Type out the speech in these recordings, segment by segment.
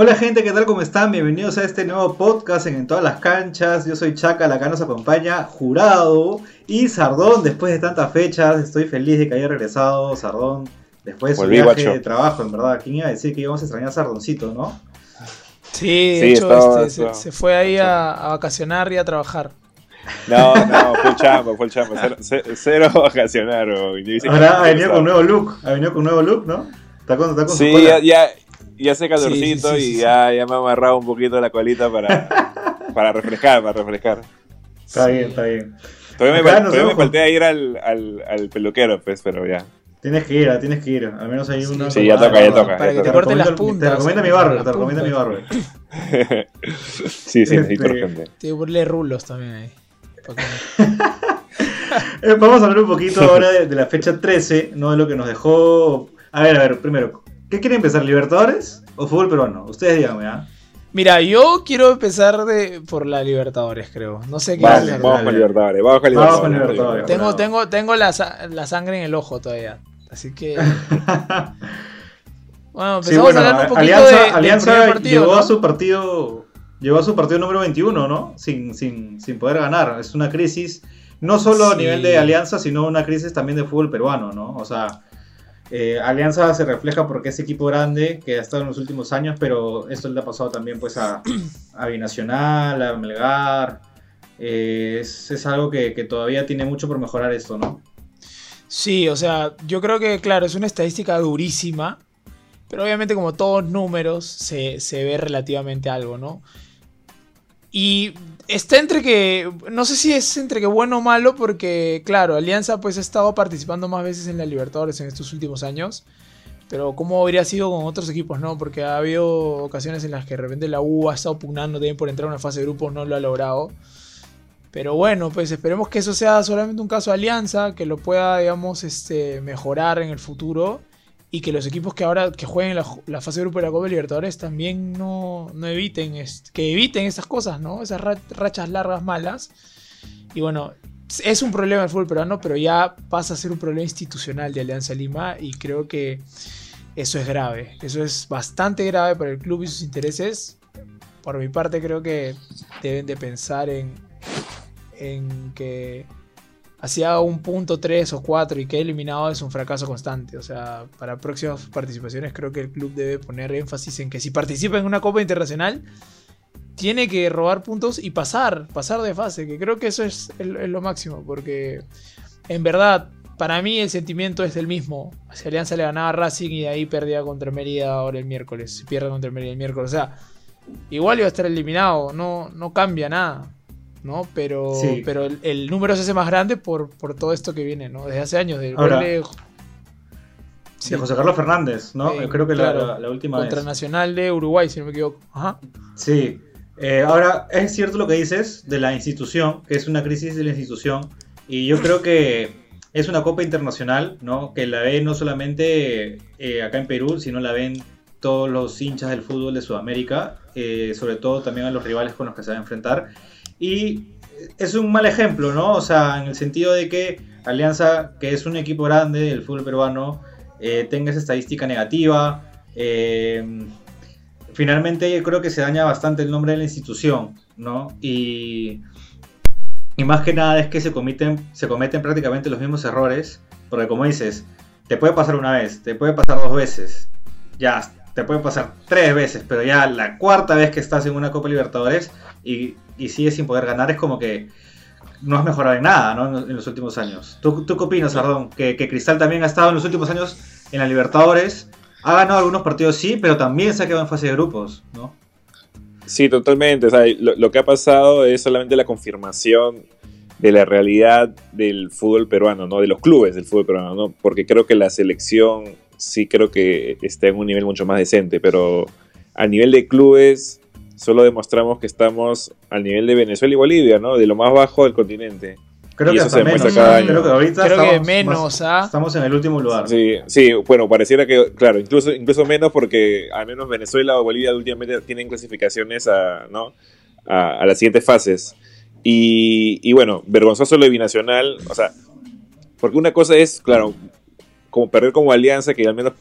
Hola gente, ¿qué tal? ¿Cómo están? Bienvenidos a este nuevo podcast en Todas las Canchas. Yo soy Chaca, acá nos acompaña Jurado y Sardón. Después de tantas fechas, estoy feliz de que haya regresado Sardón después de su viaje de trabajo, en verdad. ¿Quién iba a decir que íbamos a extrañar a Sardoncito, no? Sí, de hecho estaba, se fue ahí a vacacionar y a trabajar. No, fue el chambo. Cero vacacionar. Ahora ha venido con un nuevo look, ¿no? Está con sí, su cola. Ya hace calorcito sí. Ya me ha amarrado un poquito la colita para refrescar, Está bien. Todavía me falté ir al peluquero, pues, pero ya. Tienes que ir, al menos hay uno. Sí, ya toca. Para que te corten las puntas. Te recomiendo mi barba. Sí, necesito urgente. Te burlé rulos también ahí. Vamos a hablar un poquito ahora de la fecha 13, no de lo que nos dejó. A ver, primero, ¿qué quiere empezar, Libertadores o fútbol peruano? Ustedes díganme, ¿ah? Mira, yo quiero empezar por la Libertadores, creo. No sé qué hacer. Vamos con Libertadores, vamos con Libertadores. Tengo la sangre en el ojo todavía, así que... Bueno, empezamos a hablar un poquito Alianza partido, llegó, ¿no? Llegó a su partido número 21, ¿no? Sin poder ganar. Es una crisis, no solo a nivel de Alianza, sino una crisis también de fútbol peruano, ¿no? O sea... Alianza se refleja porque es equipo grande que ha estado en los últimos años, pero esto le ha pasado también pues a Binacional, a Melgar. Es algo que todavía tiene mucho por mejorar esto, ¿no? Sí, o sea, yo creo que claro, es una estadística durísima, pero obviamente como todos números se ve relativamente algo, ¿no? Y está entre que, no sé si es entre que bueno o malo, porque claro, Alianza pues ha estado participando más veces en la Libertadores en estos últimos años, pero cómo habría sido con otros equipos, ¿no? Porque ha habido ocasiones en las que de repente la U ha estado pugnando también por entrar a una fase de grupos, no lo ha logrado, pero bueno, pues esperemos que eso sea solamente un caso de Alianza, que lo pueda, digamos, mejorar en el futuro, y que los equipos que ahora que jueguen la fase de grupo de la Copa de Libertadores también no eviten, que eviten esas cosas, ¿no? Esas rachas largas malas. Y bueno, es un problema del fútbol peruano, pero ya pasa a ser un problema institucional de Alianza Lima y creo que eso es grave. Eso es bastante grave para el club y sus intereses. Por mi parte creo que deben de pensar en que... hacia un punto 3 o 4 y que eliminado es un fracaso constante. O sea, para próximas participaciones creo que el club debe poner énfasis en que si participa en una Copa Internacional tiene que robar puntos y pasar de fase, que creo que eso es lo máximo, porque en verdad para mí el sentimiento es el mismo. Si Alianza le ganaba a Racing y de ahí perdía contra Mérida ahora el miércoles, pierde contra Mérida el miércoles, o sea, igual iba a estar eliminado, no cambia nada, ¿no? Pero, sí, pero el número se hace más grande por todo esto que viene, ¿no? Desde hace años, del gol de José Carlos Fernández, ¿no? Yo creo que claro, la última contra vez. Nacional de Uruguay, si no me equivoco. Ajá. Sí. Ahora, es cierto lo que dices de la institución, que es una crisis de la institución, y yo creo que es una Copa Internacional, ¿no? Que la ven no solamente acá en Perú, sino la ven todos los hinchas del fútbol de Sudamérica, sobre todo también a los rivales con los que se van a enfrentar. Y es un mal ejemplo, ¿no? O sea, en el sentido de que Alianza, que es un equipo grande del fútbol peruano, tenga esa estadística negativa. Finalmente yo creo que se daña bastante el nombre de la institución, ¿no? Y más que nada es que se cometen prácticamente los mismos errores, porque como dices, te puede pasar una vez, te puede pasar dos veces, ya, te puede pasar tres veces, pero ya la cuarta vez que estás en una Copa Libertadores y sigues sin poder ganar, es como que no has mejorado en nada, ¿no? En los últimos años. ¿Tú qué opinas, Sardón? Que Cristal también ha estado en los últimos años en la Libertadores, ha ganado algunos partidos sí, pero también se ha quedado en fase de grupos, ¿no? Sí, totalmente. O sea, lo que ha pasado es solamente la confirmación de la realidad del fútbol peruano, ¿no? De los clubes del fútbol peruano, ¿no? Porque creo que la selección sí creo que está en un nivel mucho más decente, pero a nivel de clubes solo demostramos que estamos al nivel de Venezuela y Bolivia, ¿no? De lo más bajo del continente. Creo que hasta menos. Creo que ahorita estamos en el último lugar. Sí, bueno, pareciera que, claro, incluso menos, porque al menos Venezuela o Bolivia últimamente tienen clasificaciones a las siguientes fases. Y bueno, vergonzoso lo de Binacional, o sea, porque una cosa es, claro, como perder como Alianza, que al menos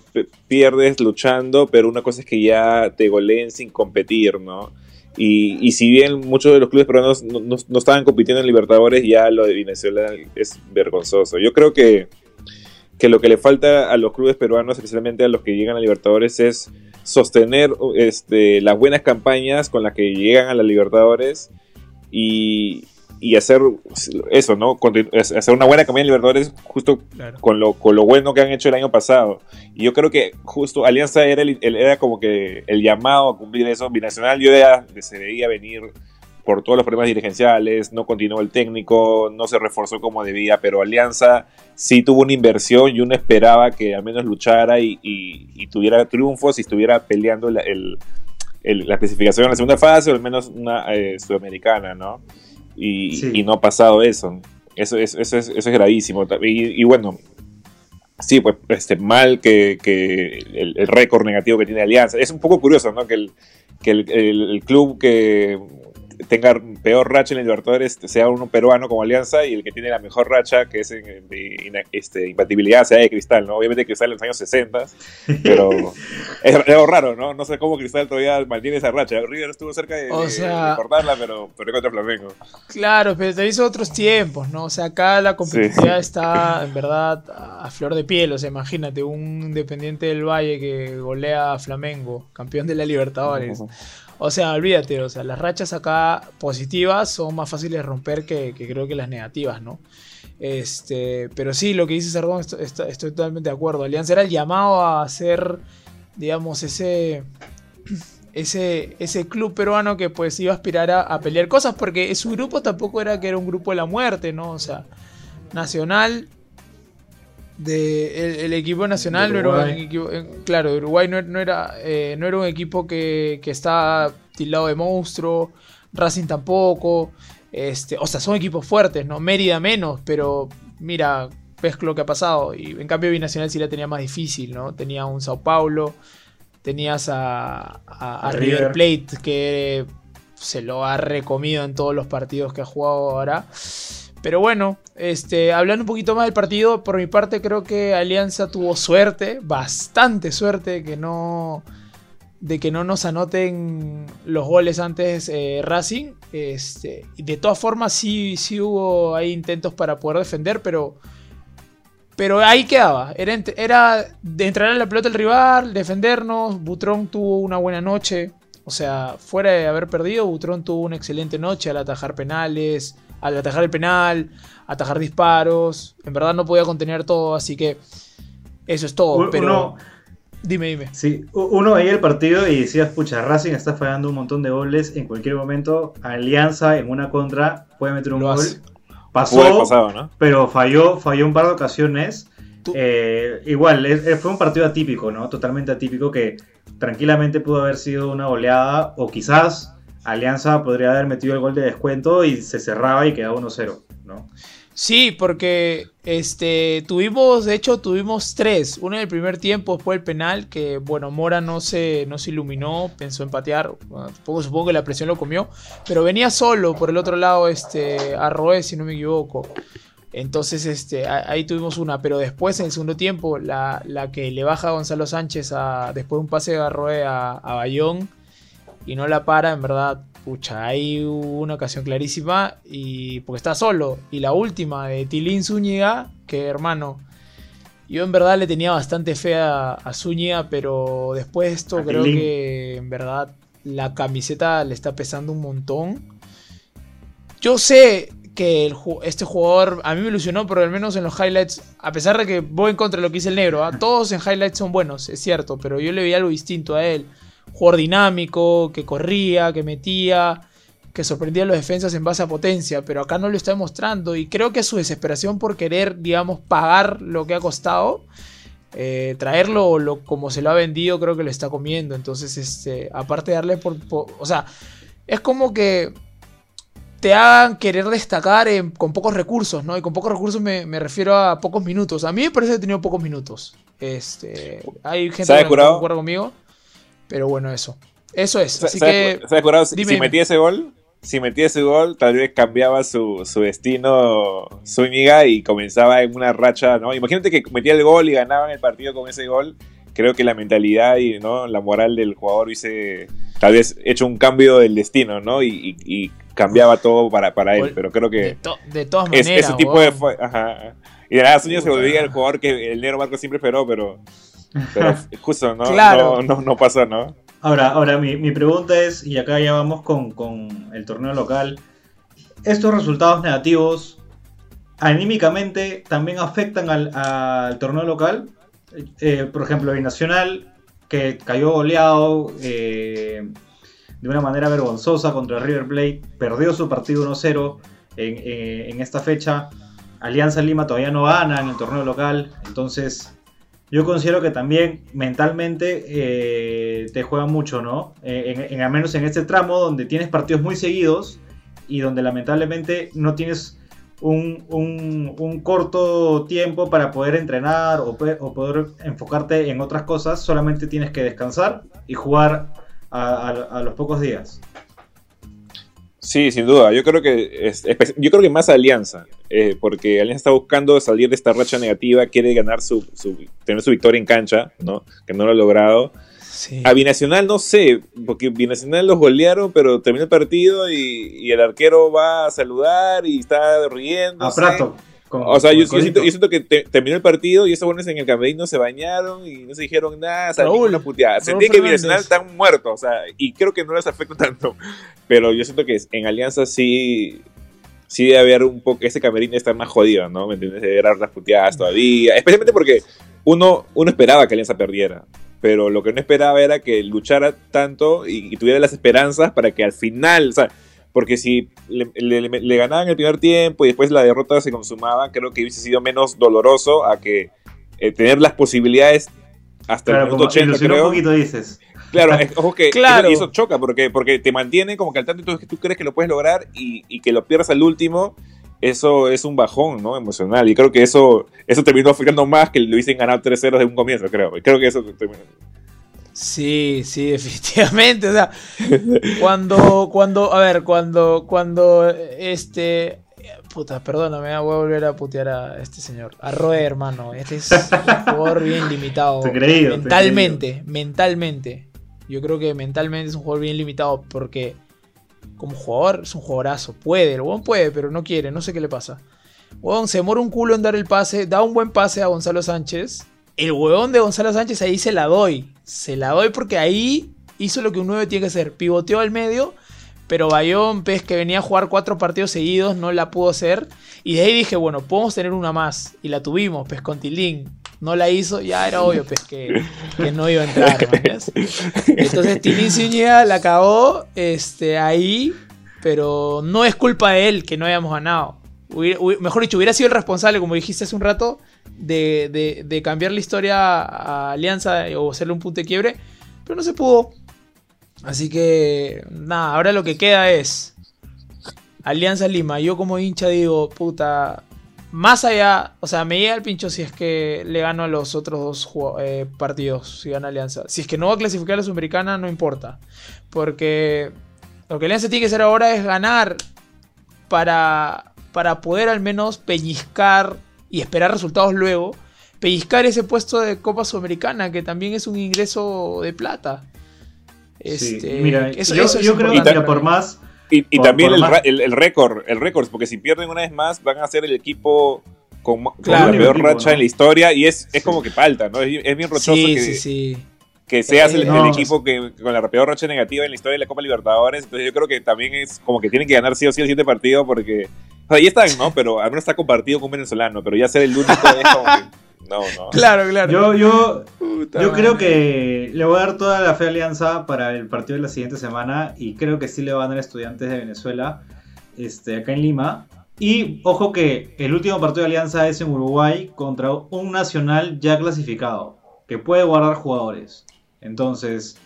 pierdes luchando, pero una cosa es que ya te goleen sin competir, ¿no? Y si bien muchos de los clubes peruanos no estaban compitiendo en Libertadores, ya lo de Venezuela es vergonzoso. Yo creo que lo que le falta a los clubes peruanos, especialmente a los que llegan a Libertadores, es sostener las buenas campañas con las que llegan a la Libertadores y hacer eso, ¿no? Hacer una buena campaña en Libertadores justo claro. con lo bueno que han hecho el año pasado. Y yo creo que justo Alianza era, era como que el llamado a cumplir eso. Binacional yo ya se veía venir por todos los problemas dirigenciales, no continuó el técnico, no se reforzó como debía, pero Alianza sí tuvo una inversión y uno esperaba que al menos luchara y tuviera triunfos y estuviera peleando la clasificación en la segunda fase o al menos una sudamericana, ¿no? Y no ha pasado eso. Eso es gravísimo. Y bueno, sí, pues mal que el récord negativo que tiene Alianza. Es un poco curioso, ¿no? Que el club que tenga peor racha en el Libertadores sea uno peruano como Alianza, y el que tiene la mejor racha, que es de incompatibilidad, sea de Cristal, ¿no? Obviamente Cristal en los años 60, pero es algo raro, ¿no? No sé cómo Cristal todavía mantiene esa racha. River estuvo cerca de cortarla, pero contra Flamengo. Claro, pero te hizo otros tiempos, ¿no? O sea, acá la competitividad está, en verdad, a flor de piel. O sea, imagínate, un Independiente del Valle que golea a Flamengo, campeón de la Libertadores. Uh-huh. O sea, olvídate, o sea, las rachas acá positivas son más fáciles de romper que creo que las negativas, ¿no? Pero sí, lo que dice Sardón, estoy totalmente de acuerdo. Alianza era el llamado a hacer, digamos, ese club peruano que pues iba a aspirar a pelear cosas, porque su grupo tampoco era que era un grupo de la muerte, ¿no? O sea, Nacional, el equipo nacional no era un equipo, claro, Uruguay no era un equipo que está tildado de monstruo. Racing tampoco, o sea, son equipos fuertes, ¿no? Mérida menos, pero mira, ves lo que ha pasado. Y en cambio Binacional sí la tenía más difícil, ¿no? Tenía un Sao Paulo, tenías a River Plate, que se lo ha recomido en todos los partidos que ha jugado ahora. Pero bueno, hablando un poquito más del partido, por mi parte creo que Alianza tuvo suerte, bastante suerte, de que no nos anoten los goles antes Racing. De todas formas sí hubo ahí intentos para poder defender, pero ahí quedaba. Era de entrar en la pelota el rival, defendernos. Butrón tuvo una buena noche, o sea, fuera de haber perdido, Butrón tuvo una excelente noche al atajar penales. Al atajar el penal, atajar disparos. En verdad no podía contener todo, así que eso es todo. Pero dime. Sí, uno veía el partido y decías, pucha, Racing está fallando un montón de goles. En cualquier momento, Alianza en una contra puede meter un gol. Pasó, pasado, ¿no? Pero falló un par de ocasiones. Igual, fue un partido atípico, ¿no? Totalmente atípico, que tranquilamente pudo haber sido una goleada o quizás Alianza podría haber metido el gol de descuento y se cerraba y quedaba 1-0, ¿no? Sí, porque tuvimos tres. Uno en el primer tiempo, después el penal, que bueno, Mora no se iluminó, pensó en patear. Bueno, supongo que la presión lo comió, pero venía solo por el otro lado Arroe, si no me equivoco. Entonces ahí tuvimos una, pero después en el segundo tiempo, la que le baja a Gonzalo Sánchez después de un pase de Garroé a Bayón, y no la para, en verdad, pucha, hay una ocasión clarísima, y porque está solo. Y la última de Tilín Zúñiga, que hermano, yo en verdad le tenía bastante fe a Zúñiga, pero después de esto creo que en verdad la camiseta le está pesando un montón. Yo sé que este jugador, a mí me ilusionó, pero al menos en los highlights, a pesar de que voy en contra de lo que hizo el negro, ¿eh? Todos en highlights son buenos, es cierto, pero yo le vi algo distinto a él. Jugador dinámico, que corría, que metía, que sorprendía a los defensas en base a potencia, pero acá no lo está demostrando, y creo que su desesperación por querer, digamos, pagar lo que ha costado, traerlo como se lo ha vendido, creo que lo está comiendo. Entonces, aparte de darle o sea, es como que te hagan querer destacar con pocos recursos, ¿no? Y con pocos recursos me refiero a pocos minutos. A mí me parece que he tenido pocos minutos. Hay gente que no concuerda conmigo. Pero bueno, eso es. Así que, ¿sabes, Jurado? Si metía ese gol, si metía su gol, tal vez cambiaba su destino Zúñiga y comenzaba en una racha, ¿no? Imagínate que metía el gol y ganaban el partido con ese gol. Creo que la mentalidad y, ¿no?, la moral del jugador hubiese tal vez hecho un cambio del destino, ¿no? Y cambiaba todo para él, pero creo que... De todas maneras, ese tipo de... Ajá. Y de nada, Zúñiga se volvía el jugador que el negro Marco siempre esperó, pero justo, ¿no? Claro. No pasó, ¿no? Ahora mi pregunta es, y acá ya vamos con el torneo local, ¿estos resultados negativos anímicamente también afectan al torneo local? Por ejemplo, Binacional, que cayó goleado de una manera vergonzosa contra River Plate, perdió su partido 1-0 en esta fecha. Alianza Lima todavía no gana en el torneo local, entonces yo considero que también mentalmente te juega mucho, ¿no? Al menos en este tramo donde tienes partidos muy seguidos y donde lamentablemente no tienes un corto tiempo para poder entrenar o poder enfocarte en otras cosas, solamente tienes que descansar y jugar a los pocos días. Sí, sin duda. Yo creo que más Alianza, porque Alianza está buscando salir de esta racha negativa, quiere ganar tener su victoria en cancha, ¿no? Que no lo ha logrado. Sí. A Binacional no sé, porque Binacional los golearon, pero terminó el partido y el arquero va a saludar y está riendo. A Prato. O sea, yo siento que terminó el partido y esos buenos en el camerino se bañaron y no se dijeron nada, salieron una puteada. Sentí que Binacional están muertos, o sea, y creo que no les afecta tanto. Pero yo siento que en Alianza sí debe haber un poco, ese camerino está más jodido, ¿no? ¿Me entiendes? Debe haber las puteadas todavía, especialmente porque uno esperaba que Alianza perdiera, pero lo que no esperaba era que luchara tanto y tuviera las esperanzas para que al final, o sea, porque si le ganaban el primer tiempo y después la derrota se consumaba, creo que hubiese sido menos doloroso a que tener las posibilidades hasta el minuto 80, creo. Un poquito dices. Claro, ojo que claro. Eso choca porque te mantiene como que al tanto y tú crees que lo puedes lograr y que lo pierdas al último, eso es un bajón, ¿no?, emocional. Y creo que eso terminó afectando más que lo hubiesen ganado 3-0 desde un comienzo, creo. Y creo que eso terminó. Sí, definitivamente. O sea, cuando puta, perdóname, voy a volver a putear a este señor. Arroe, hermano. Este es un jugador bien limitado. Mentalmente. Yo creo que mentalmente es un jugador bien limitado porque como jugador es un jugadorazo. El huevón puede, pero no quiere, no sé qué le pasa. Huevón se demora un culo en dar el pase, da un buen pase a Gonzalo Sánchez. El huevón de Gonzalo Sánchez ahí se la doy porque ahí hizo lo que un 9 tiene que hacer, pivoteó al medio, pero Bayón, que venía a jugar 4 partidos seguidos, no la pudo hacer, y de ahí dije, bueno, podemos tener una más, y la tuvimos, Pescontilín no la hizo, ya era obvio que no iba a entrar, manías. Entonces Tilín Zúñiga la cagó ahí, pero no es culpa de él que no hayamos ganado. Mejor dicho, hubiera sido el responsable, como dijiste hace un rato, de cambiar la historia a Alianza o hacerle un punto de quiebre, pero no se pudo. Así que nada, ahora lo que queda es Alianza Lima. Yo como hincha digo, puta, más allá, o sea, me llega el pincho si es que le gano a los otros dos partidos, si gana Alianza. Si es que no va a clasificar a la Sudamericana, no importa, porque lo que Alianza tiene que hacer ahora es ganar para poder al menos pellizcar y esperar resultados luego, pellizcar ese puesto de Copa Sudamericana, que también es un ingreso de plata. Sí, mira, eso yo creo que por más... Y también el récord, porque si pierden una vez más, van a ser el equipo con la peor racha, ¿no?, en la historia, y es como que falta, ¿no? Es bien rochoso que seas el equipo que con la peor racha negativa en la historia de la Copa Libertadores. Entonces yo creo que también es como que tienen que ganar sí o sí el siguiente partido, porque... ahí están, ¿no? Pero al menos está compartido con un venezolano, pero ya ser el único es como que... No. Claro. Yo creo que le voy a dar toda la fe a Alianza para el partido de la siguiente semana, y creo que sí le van a dar Estudiantes de Venezuela acá en Lima. Y ojo que el último partido de Alianza es en Uruguay contra un Nacional ya clasificado, que puede guardar jugadores. Entonces,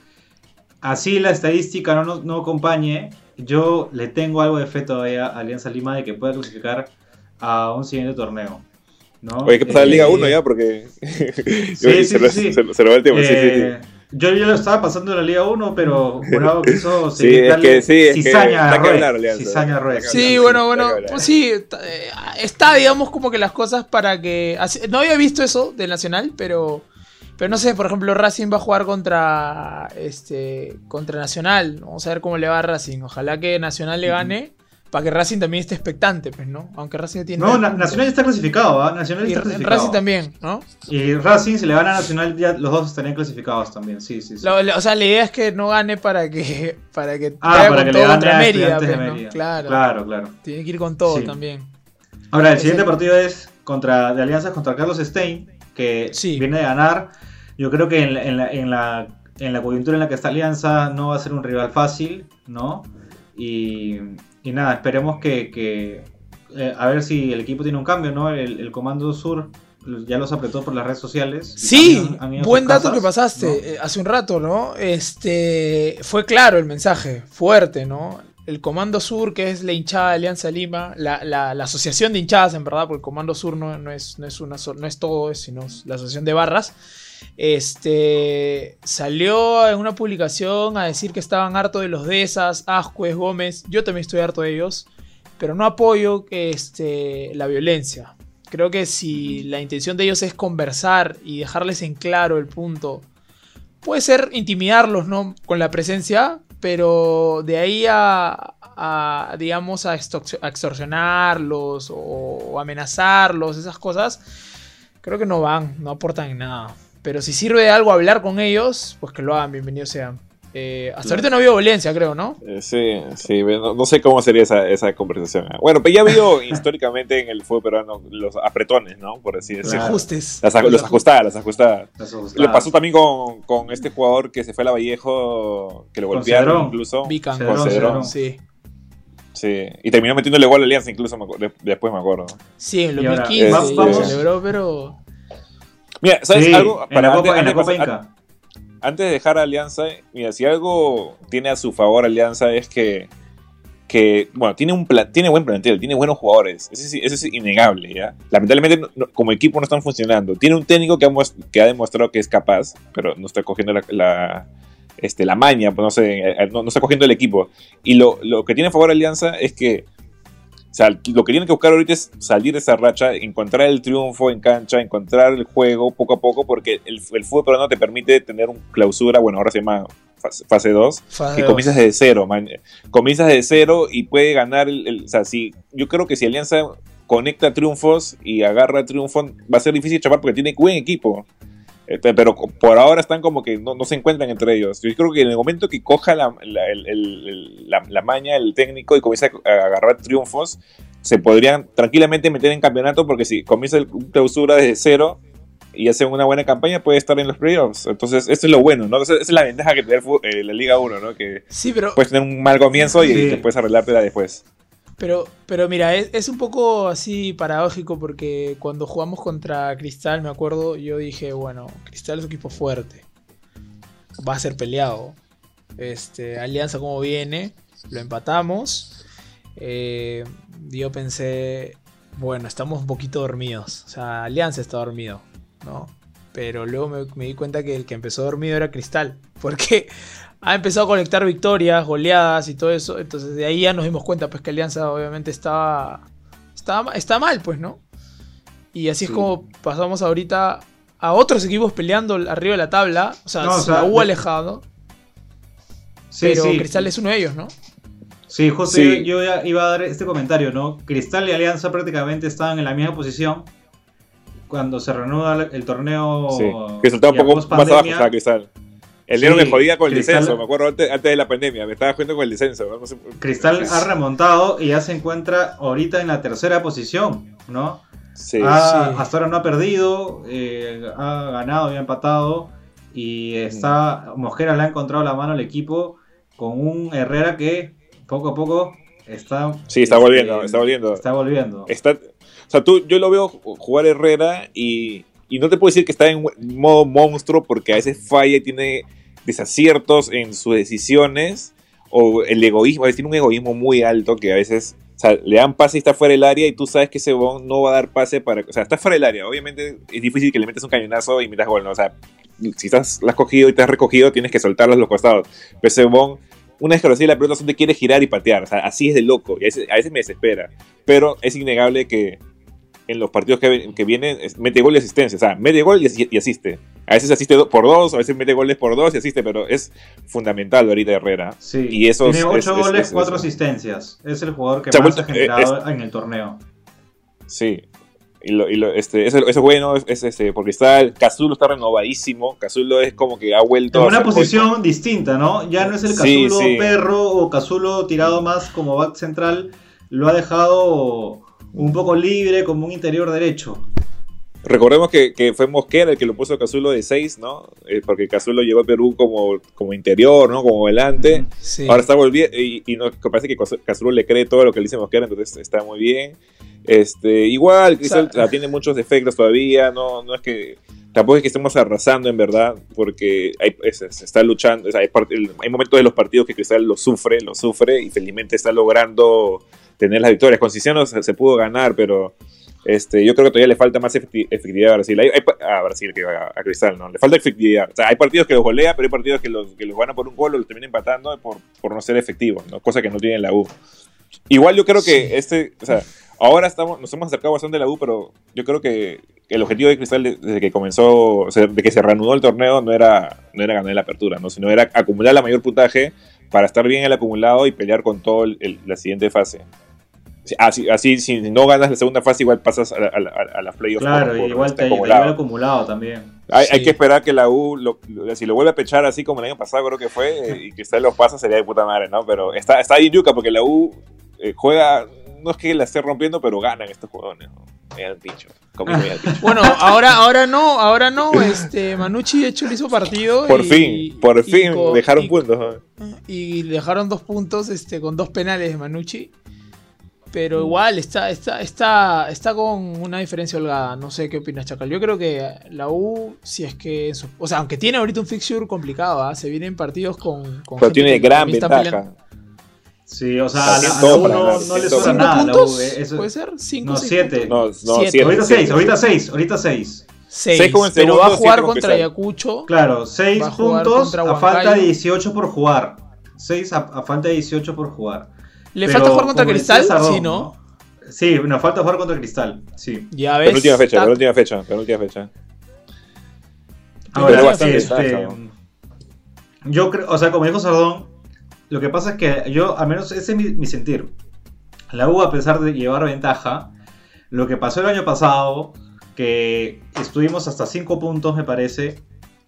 así la estadística no acompañe... yo le tengo algo de fe todavía a Alianza Lima de que pueda clasificar a un siguiente torneo, ¿no? Oye, hay que pasar a Liga 1 ya, porque se lo va el tiempo. Yo ya lo estaba pasando en la Liga 1, pero Jurado quiso seguir darle cizaña a Roé. Sí, bueno, sí, está, digamos, como que las cosas para que... No había visto eso del Nacional, pero no sé, por ejemplo, Racing va a jugar contra Nacional. Vamos a ver cómo le va a Racing. Ojalá que Nacional le gane. Para que Racing también esté expectante, pues, ¿no? Aunque Racing tiene... No, Nacional está clasificado, ¿ah? Nacional está clasificado. Racing también, ¿no? Y Racing, si le gana a Nacional, ya los dos estarían clasificados también, sí. O sea, la idea es que no gane para que para que le gane a Mérida, pues, ¿no? Claro. Tiene que ir con todo también. Ahora, el siguiente partido es de alianzas contra Carlos Stein, que viene de ganar. Yo creo que en la coyuntura en la que está Alianza no va a ser un rival fácil, ¿no? Y nada, esperemos que a ver si el equipo tiene un cambio, ¿no? El Comando Sur ya los apretó por las redes sociales. Sí, buen dato que pasaste, ¿no? Hace un rato, ¿no? Fue claro el mensaje, fuerte, ¿no? El Comando Sur, que es la hinchada de Alianza Lima, la asociación de hinchadas, en verdad, porque el Comando Sur no es todo, sino la asociación de barras. Salió en una publicación a decir que estaban hartos de los Dezas, Ascues, Gómez. Yo también estoy harto de ellos, pero no apoyo la violencia. Creo que si la intención de ellos es conversar y dejarles en claro el punto, puede ser intimidarlos, ¿no? Con la presencia, pero de ahí a extorsionarlos o amenazarlos, esas cosas, creo que no van, no aportan nada. Pero si sirve de algo hablar con ellos, pues que lo hagan, bienvenidos sean. Hasta ahorita no ha habido violencia, creo, ¿no? Sí, no sé cómo sería esa conversación. Bueno, pues ya ha habido históricamente en el fútbol peruano los apretones, ¿no? Por así decirlo. Los ajustes. Las ajustadas. Lo pasó también con este jugador que se fue a la Vallejo, que lo golpearon incluso. Vicando. Concedró. Sí, y terminó metiéndole gol a Alianza incluso, después me acuerdo. Sí, en 2015 se celebró, pero... Mira, ¿sabes algo? Antes de dejar a Alianza, mira, si algo tiene a su favor Alianza es que bueno, tiene buen plantel, tiene buenos jugadores. Eso es innegable, ¿ya? Lamentablemente, como equipo no están funcionando. Tiene un técnico que ha demostrado que es capaz, pero no está cogiendo la maña, pues no está cogiendo el equipo. Y lo que tiene a favor Alianza es que... O sea, lo que tienen que buscar ahorita es salir de esa racha, encontrar el triunfo en cancha, encontrar el juego poco a poco, porque el fútbol peruano te permite tener una clausura, bueno, ahora se llama fase 2, que comienzas desde cero, man. Comienzas desde cero y puede ganar, o sea, yo creo que si Alianza conecta triunfos y agarra triunfo, va a ser difícil chapar porque tiene buen equipo. Pero por ahora están como que no se encuentran entre ellos. Yo creo que en el momento que coja la maña el técnico y comienza a agarrar triunfos, se podrían tranquilamente meter en campeonato, porque si comienza el clausura desde cero y hace una buena campaña, puede estar en los playoffs. Entonces, eso es lo bueno, ¿no? Esa es la ventaja que te da la Liga 1, ¿no? Que pero puedes tener un mal comienzo y después arreglártela después. Pero mira, es un poco así paradójico, porque cuando jugamos contra Cristal, me acuerdo, yo dije, bueno, Cristal es un equipo fuerte, va a ser peleado. Alianza como viene, lo empatamos. Yo pensé, bueno, estamos un poquito dormidos, o sea, Alianza está dormido, ¿no? Pero luego me di cuenta que el que empezó dormido era Cristal, porque ha empezado a conectar victorias, goleadas y todo eso. Entonces de ahí ya nos dimos cuenta, pues, que Alianza obviamente está mal, pues, ¿no? Y así es como pasamos ahorita a otros equipos peleando arriba de la tabla. O sea, la U alejado. Sí, pero Cristal es uno de ellos, ¿no? Sí, José, yo ya iba a dar este comentario, ¿no? Cristal y Alianza prácticamente estaban en la misma posición cuando se reanuda el torneo. Sí, que estaba un poco más abajo, estaba Cristal. El León me jodía con el descenso, me acuerdo, antes de la pandemia, me estaba jugando con el descenso. No sé. Cristal ha remontado y ya se encuentra ahorita en la tercera posición, ¿no? Sí. Hasta ahora no ha perdido, ha ganado, había empatado, y Mosquera le ha encontrado la mano al equipo con un Herrera que poco a poco está... Sí, está volviendo, está volviendo. Está volviendo. O sea, yo lo veo jugar Herrera y no te puedo decir que está en modo monstruo, porque a veces falla y tiene desaciertos en sus decisiones, o el egoísmo, tiene un egoísmo muy alto que a veces sea, le dan pase y está fuera del área y tú sabes que ese bon no va a dar pase para... O sea, está fuera del área. Obviamente es difícil que le metas un cañonazo y metas gol, ¿no? O sea, si estás, la has cogido y te has recogido, tienes que soltarlo a los costados. Pero ese bon, una vez que lo haces, la pelota solo te quiere girar y patear. O sea, así es de loco. Y a veces me desespera. Pero es innegable que en los partidos que vienen, mete gol y asistencia. O sea, mete gol y asiste. A veces asiste por dos, a veces mete goles por dos y asiste, pero es fundamental ahorita Herrera. Sí, y esos, tiene 8 goles, 4 asistencias. Es el jugador que más ha generado en el torneo. Sí, eso es bueno, es por Cristal. Cazulo está renovadísimo. Cazulo es como que ha vuelto en una posición distinta, ¿no? Ya no es el Cazulo perro o Cazulo tirado más como back central. Lo ha dejado un poco libre, como un interior derecho. Recordemos que fue Mosquera el que lo puso a Cazulo de 6, ¿no? Porque Cazulo llegó a Perú como interior, ¿no? Como volante. Sí. Ahora está volviendo y no, parece que Cazulo le cree todo lo que le dice Mosquera, entonces está muy bien. Igual, Cristal, o sea, tiene muchos defectos todavía, no es que... Tampoco es que estemos arrasando, en verdad, porque se está luchando, o sea, hay momentos de los partidos que Cristal lo sufre y felizmente está logrando tener las victorias. Con Ciciano se pudo ganar, pero... yo creo que todavía le falta más efectividad a Brasil. A Brasil que a Cristal, ¿no? Le falta efectividad. O sea, hay partidos que los golea, pero hay partidos que los ganan por un gol o los terminan empatando por no ser efectivos, ¿no? Cosa que no tiene la U. Igual yo creo que o sea, ahora nos hemos acercado bastante a la U, pero yo creo que el objetivo de Cristal desde que comenzó, o sea, de que se reanudó el torneo, no era ganar la apertura, ¿no? Sino era acumular la mayor puntaje para estar bien el acumulado y pelear con todo la siguiente fase. Así, si no ganas la segunda fase, igual pasas a las playoffs. Claro, igual te lleva el acumulado también. Hay que esperar que la U, si lo vuelve a pechar así como el año pasado, creo que fue, y que Cristal los pasa, sería de puta madre, ¿no? Pero está ahí yuca, porque la U juega, no es que la esté rompiendo, pero ganan estos jugadores, ¿no? Muy al picho. Bueno, ahora no, Manucci de hecho le hizo partido. Por fin, dejaron puntos. Y dejaron 2 puntos con 2 penales de Manucci. Pero igual está con una diferencia holgada. No sé qué opinas, Chacal. Yo creo que la U, si es que... O sea, aunque tiene ahorita un fixture complicado, ¿eh? Se vienen partidos con pero tiene gran ventaja. Peleando. Sí, o sea, a la U no le suena nada. ¿Puntos? La U, ¿puede ser? 5 o 7. Ahorita 6. 6, pero va a jugar contra Ayacucho. Claro, 6 puntos a falta de 18 por jugar. 6 a falta de 18 por jugar. ¿Le pero falta jugar contra Cristal? Sardón, sí, ¿no? Sí, nos falta jugar contra Cristal, sí. Ya ves. Penúltima fecha. Ahora, yo creo, o sea, como dijo Sardón, lo que pasa es que yo, al menos ese es mi sentir. La U, a pesar de llevar ventaja, lo que pasó el año pasado, que estuvimos hasta 5 puntos, me parece,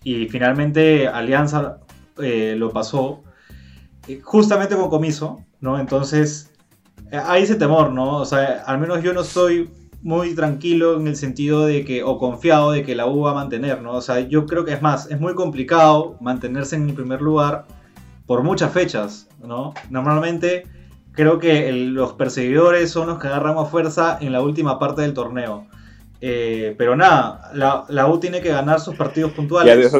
y finalmente Alianza lo pasó, justamente con Comiso, ¿no? Entonces, hay ese temor, ¿no? O sea, al menos yo no estoy muy tranquilo en el sentido de que, o confiado de que la U va a mantener, ¿no? O sea, yo creo que es muy complicado mantenerse en el primer lugar por muchas fechas, ¿no? Normalmente, creo que los perseguidores son los que agarran más fuerza en la última parte del torneo. Pero nada, la U tiene que ganar sus partidos puntuales.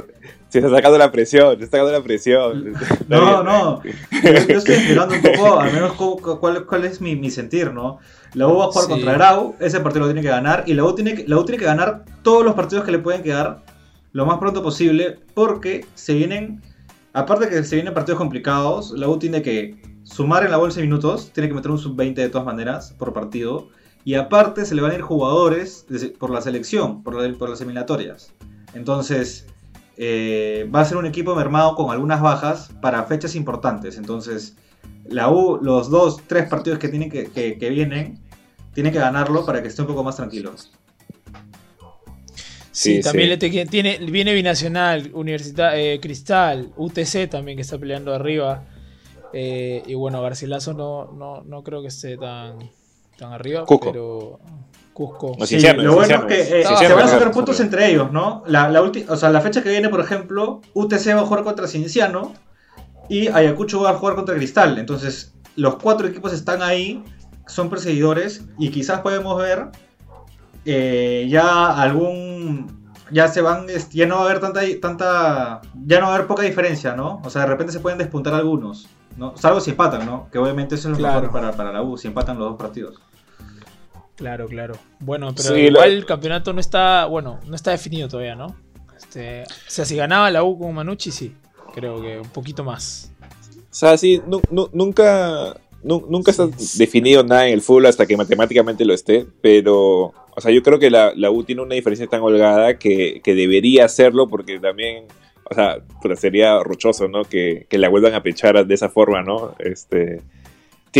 Se está sacando la presión, No. Yo estoy esperando un poco, al menos cuál es mi sentir, ¿no? La U va a jugar contra Grau, ese partido lo tiene que ganar, y la U tiene que ganar todos los partidos que le pueden quedar lo más pronto posible, porque se vienen, aparte que se vienen partidos complicados, la U tiene que sumar en la bolsa de minutos, tiene que meter un sub-20 de todas maneras por partido. Y aparte se le van a ir jugadores por la selección, por las eliminatorias. Entonces, va a ser un equipo mermado con algunas bajas para fechas importantes. Entonces, la U, los 2-3 partidos que tienen que vienen, tiene que ganarlo para que esté un poco más tranquilos. Sí, también viene Binacional, Universidad Cristal, UTC también que está peleando arriba. Y bueno, Garcilaso no creo que esté tan arriba, Cusco. Pero Cusco. Sí, lo bueno es que se van a sacar puntos entre ellos, ¿no? O sea, la fecha que viene, por ejemplo, UTC va a jugar contra Cienciano y Ayacucho va a jugar contra Cristal. Entonces, los 4 equipos están ahí, son perseguidores y quizás podemos ver ya no va a haber poca diferencia, ¿no? O sea, de repente se pueden despuntar algunos. ¿no? Salvo si empatan, ¿no? Que obviamente eso es lo mejor para la U, si empatan los dos partidos. Claro, claro. Bueno, pero sí, igual el campeonato no está, bueno, no está definido todavía, ¿no? O sea, si ganaba la U con Manucci, sí. Creo que un poquito más. O sea, sí, nunca está definido nada en el fútbol hasta que matemáticamente lo esté, pero... O sea, yo creo que la U tiene una diferencia tan holgada que debería hacerlo, porque también, o sea, pues sería rochoso, ¿no? Que la vuelvan a pinchar de esa forma, ¿no? O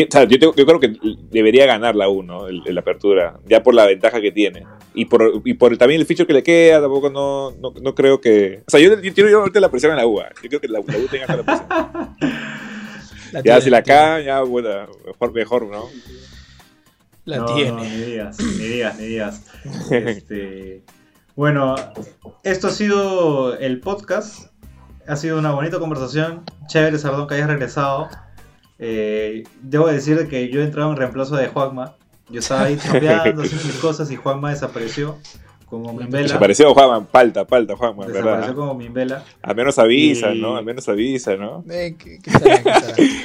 sea, yo creo que debería ganar la U, ¿no? La apertura, ya por la ventaja que tiene. Y por también el ficho que le queda, tampoco no creo que... O sea, yo ahorita la presión en la U, yo creo que la U tenga la presión. Si la cagan, ya, bueno, mejor, ¿no? Ni digas. Bueno, esto ha sido el podcast. Ha sido una bonita conversación. Chévere, Sardón, que hayas regresado. Debo decir que yo he entrado en reemplazo de Juanma. Yo estaba ahí chambeando, haciendo mis cosas, y Juanma desapareció como Mimbela. Desapareció Juanma, falta Juanma, ¿verdad? Desapareció como Mimbela. Al menos avisa, ¿no?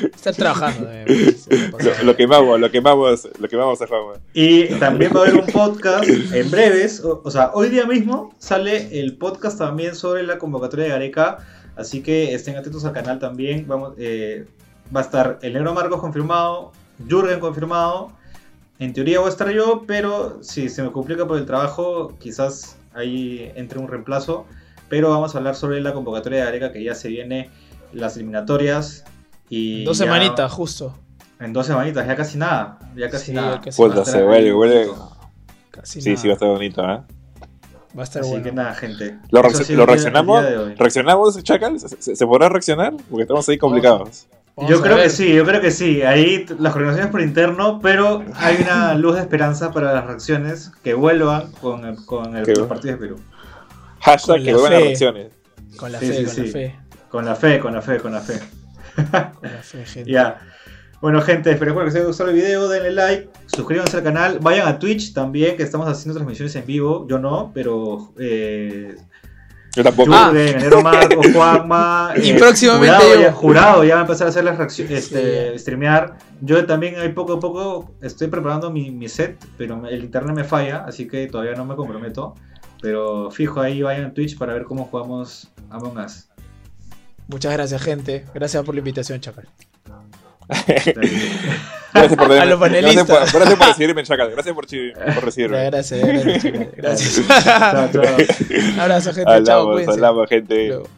Está trabajando. Lo quemamos a Juanma. Y también va a haber un podcast en breves. O sea, hoy día mismo sale el podcast también sobre la convocatoria de Gareca. Así que estén atentos al canal también. Va a estar el negro Marcos confirmado, Jürgen confirmado. En teoría voy a estar yo, pero si se me complica por el trabajo, quizás ahí entre un reemplazo. Pero vamos a hablar sobre la convocatoria de Gareca, que ya se viene las eliminatorias. Y 2 semanitas, justo. En 2 semanitas, ya casi nada. Sí, va a estar bonito, ¿eh? Va a estar así bueno. Así que nada, gente. ¿Lo reaccionamos? ¿Reaccionamos, Chaca? ¿Se podrá reaccionar? Porque estamos ahí complicados. Yo creo que sí. Ahí las coordinaciones por interno, pero hay una luz de esperanza para las reacciones que vuelvan con los partidos de Perú. # que vuelvan las reacciones. Con la fe. Con la fe, gente. Ya. Bueno, gente, espero que les haya gustado el video, denle like, suscríbanse al canal, vayan a Twitch también, que estamos haciendo transmisiones en vivo. Yo no, pero... Yo tampoco. Enero Marco, Juanma. Y próximamente Jurado ya va a empezar a hacer las reacciones, streamear. Yo también ahí poco a poco estoy preparando mi set, pero el internet me falla, así que todavía no me comprometo. Pero fijo, ahí vayan a Twitch para ver cómo jugamos Among Us. Muchas gracias, gente. Gracias por la invitación, Chacal. Gracias por recibirme, Chacal. Gracias por recibirme. Gracias. Chao. Abrazo, gente. Hablamos, chao. Cuídense. Hablamos, gente. Luego.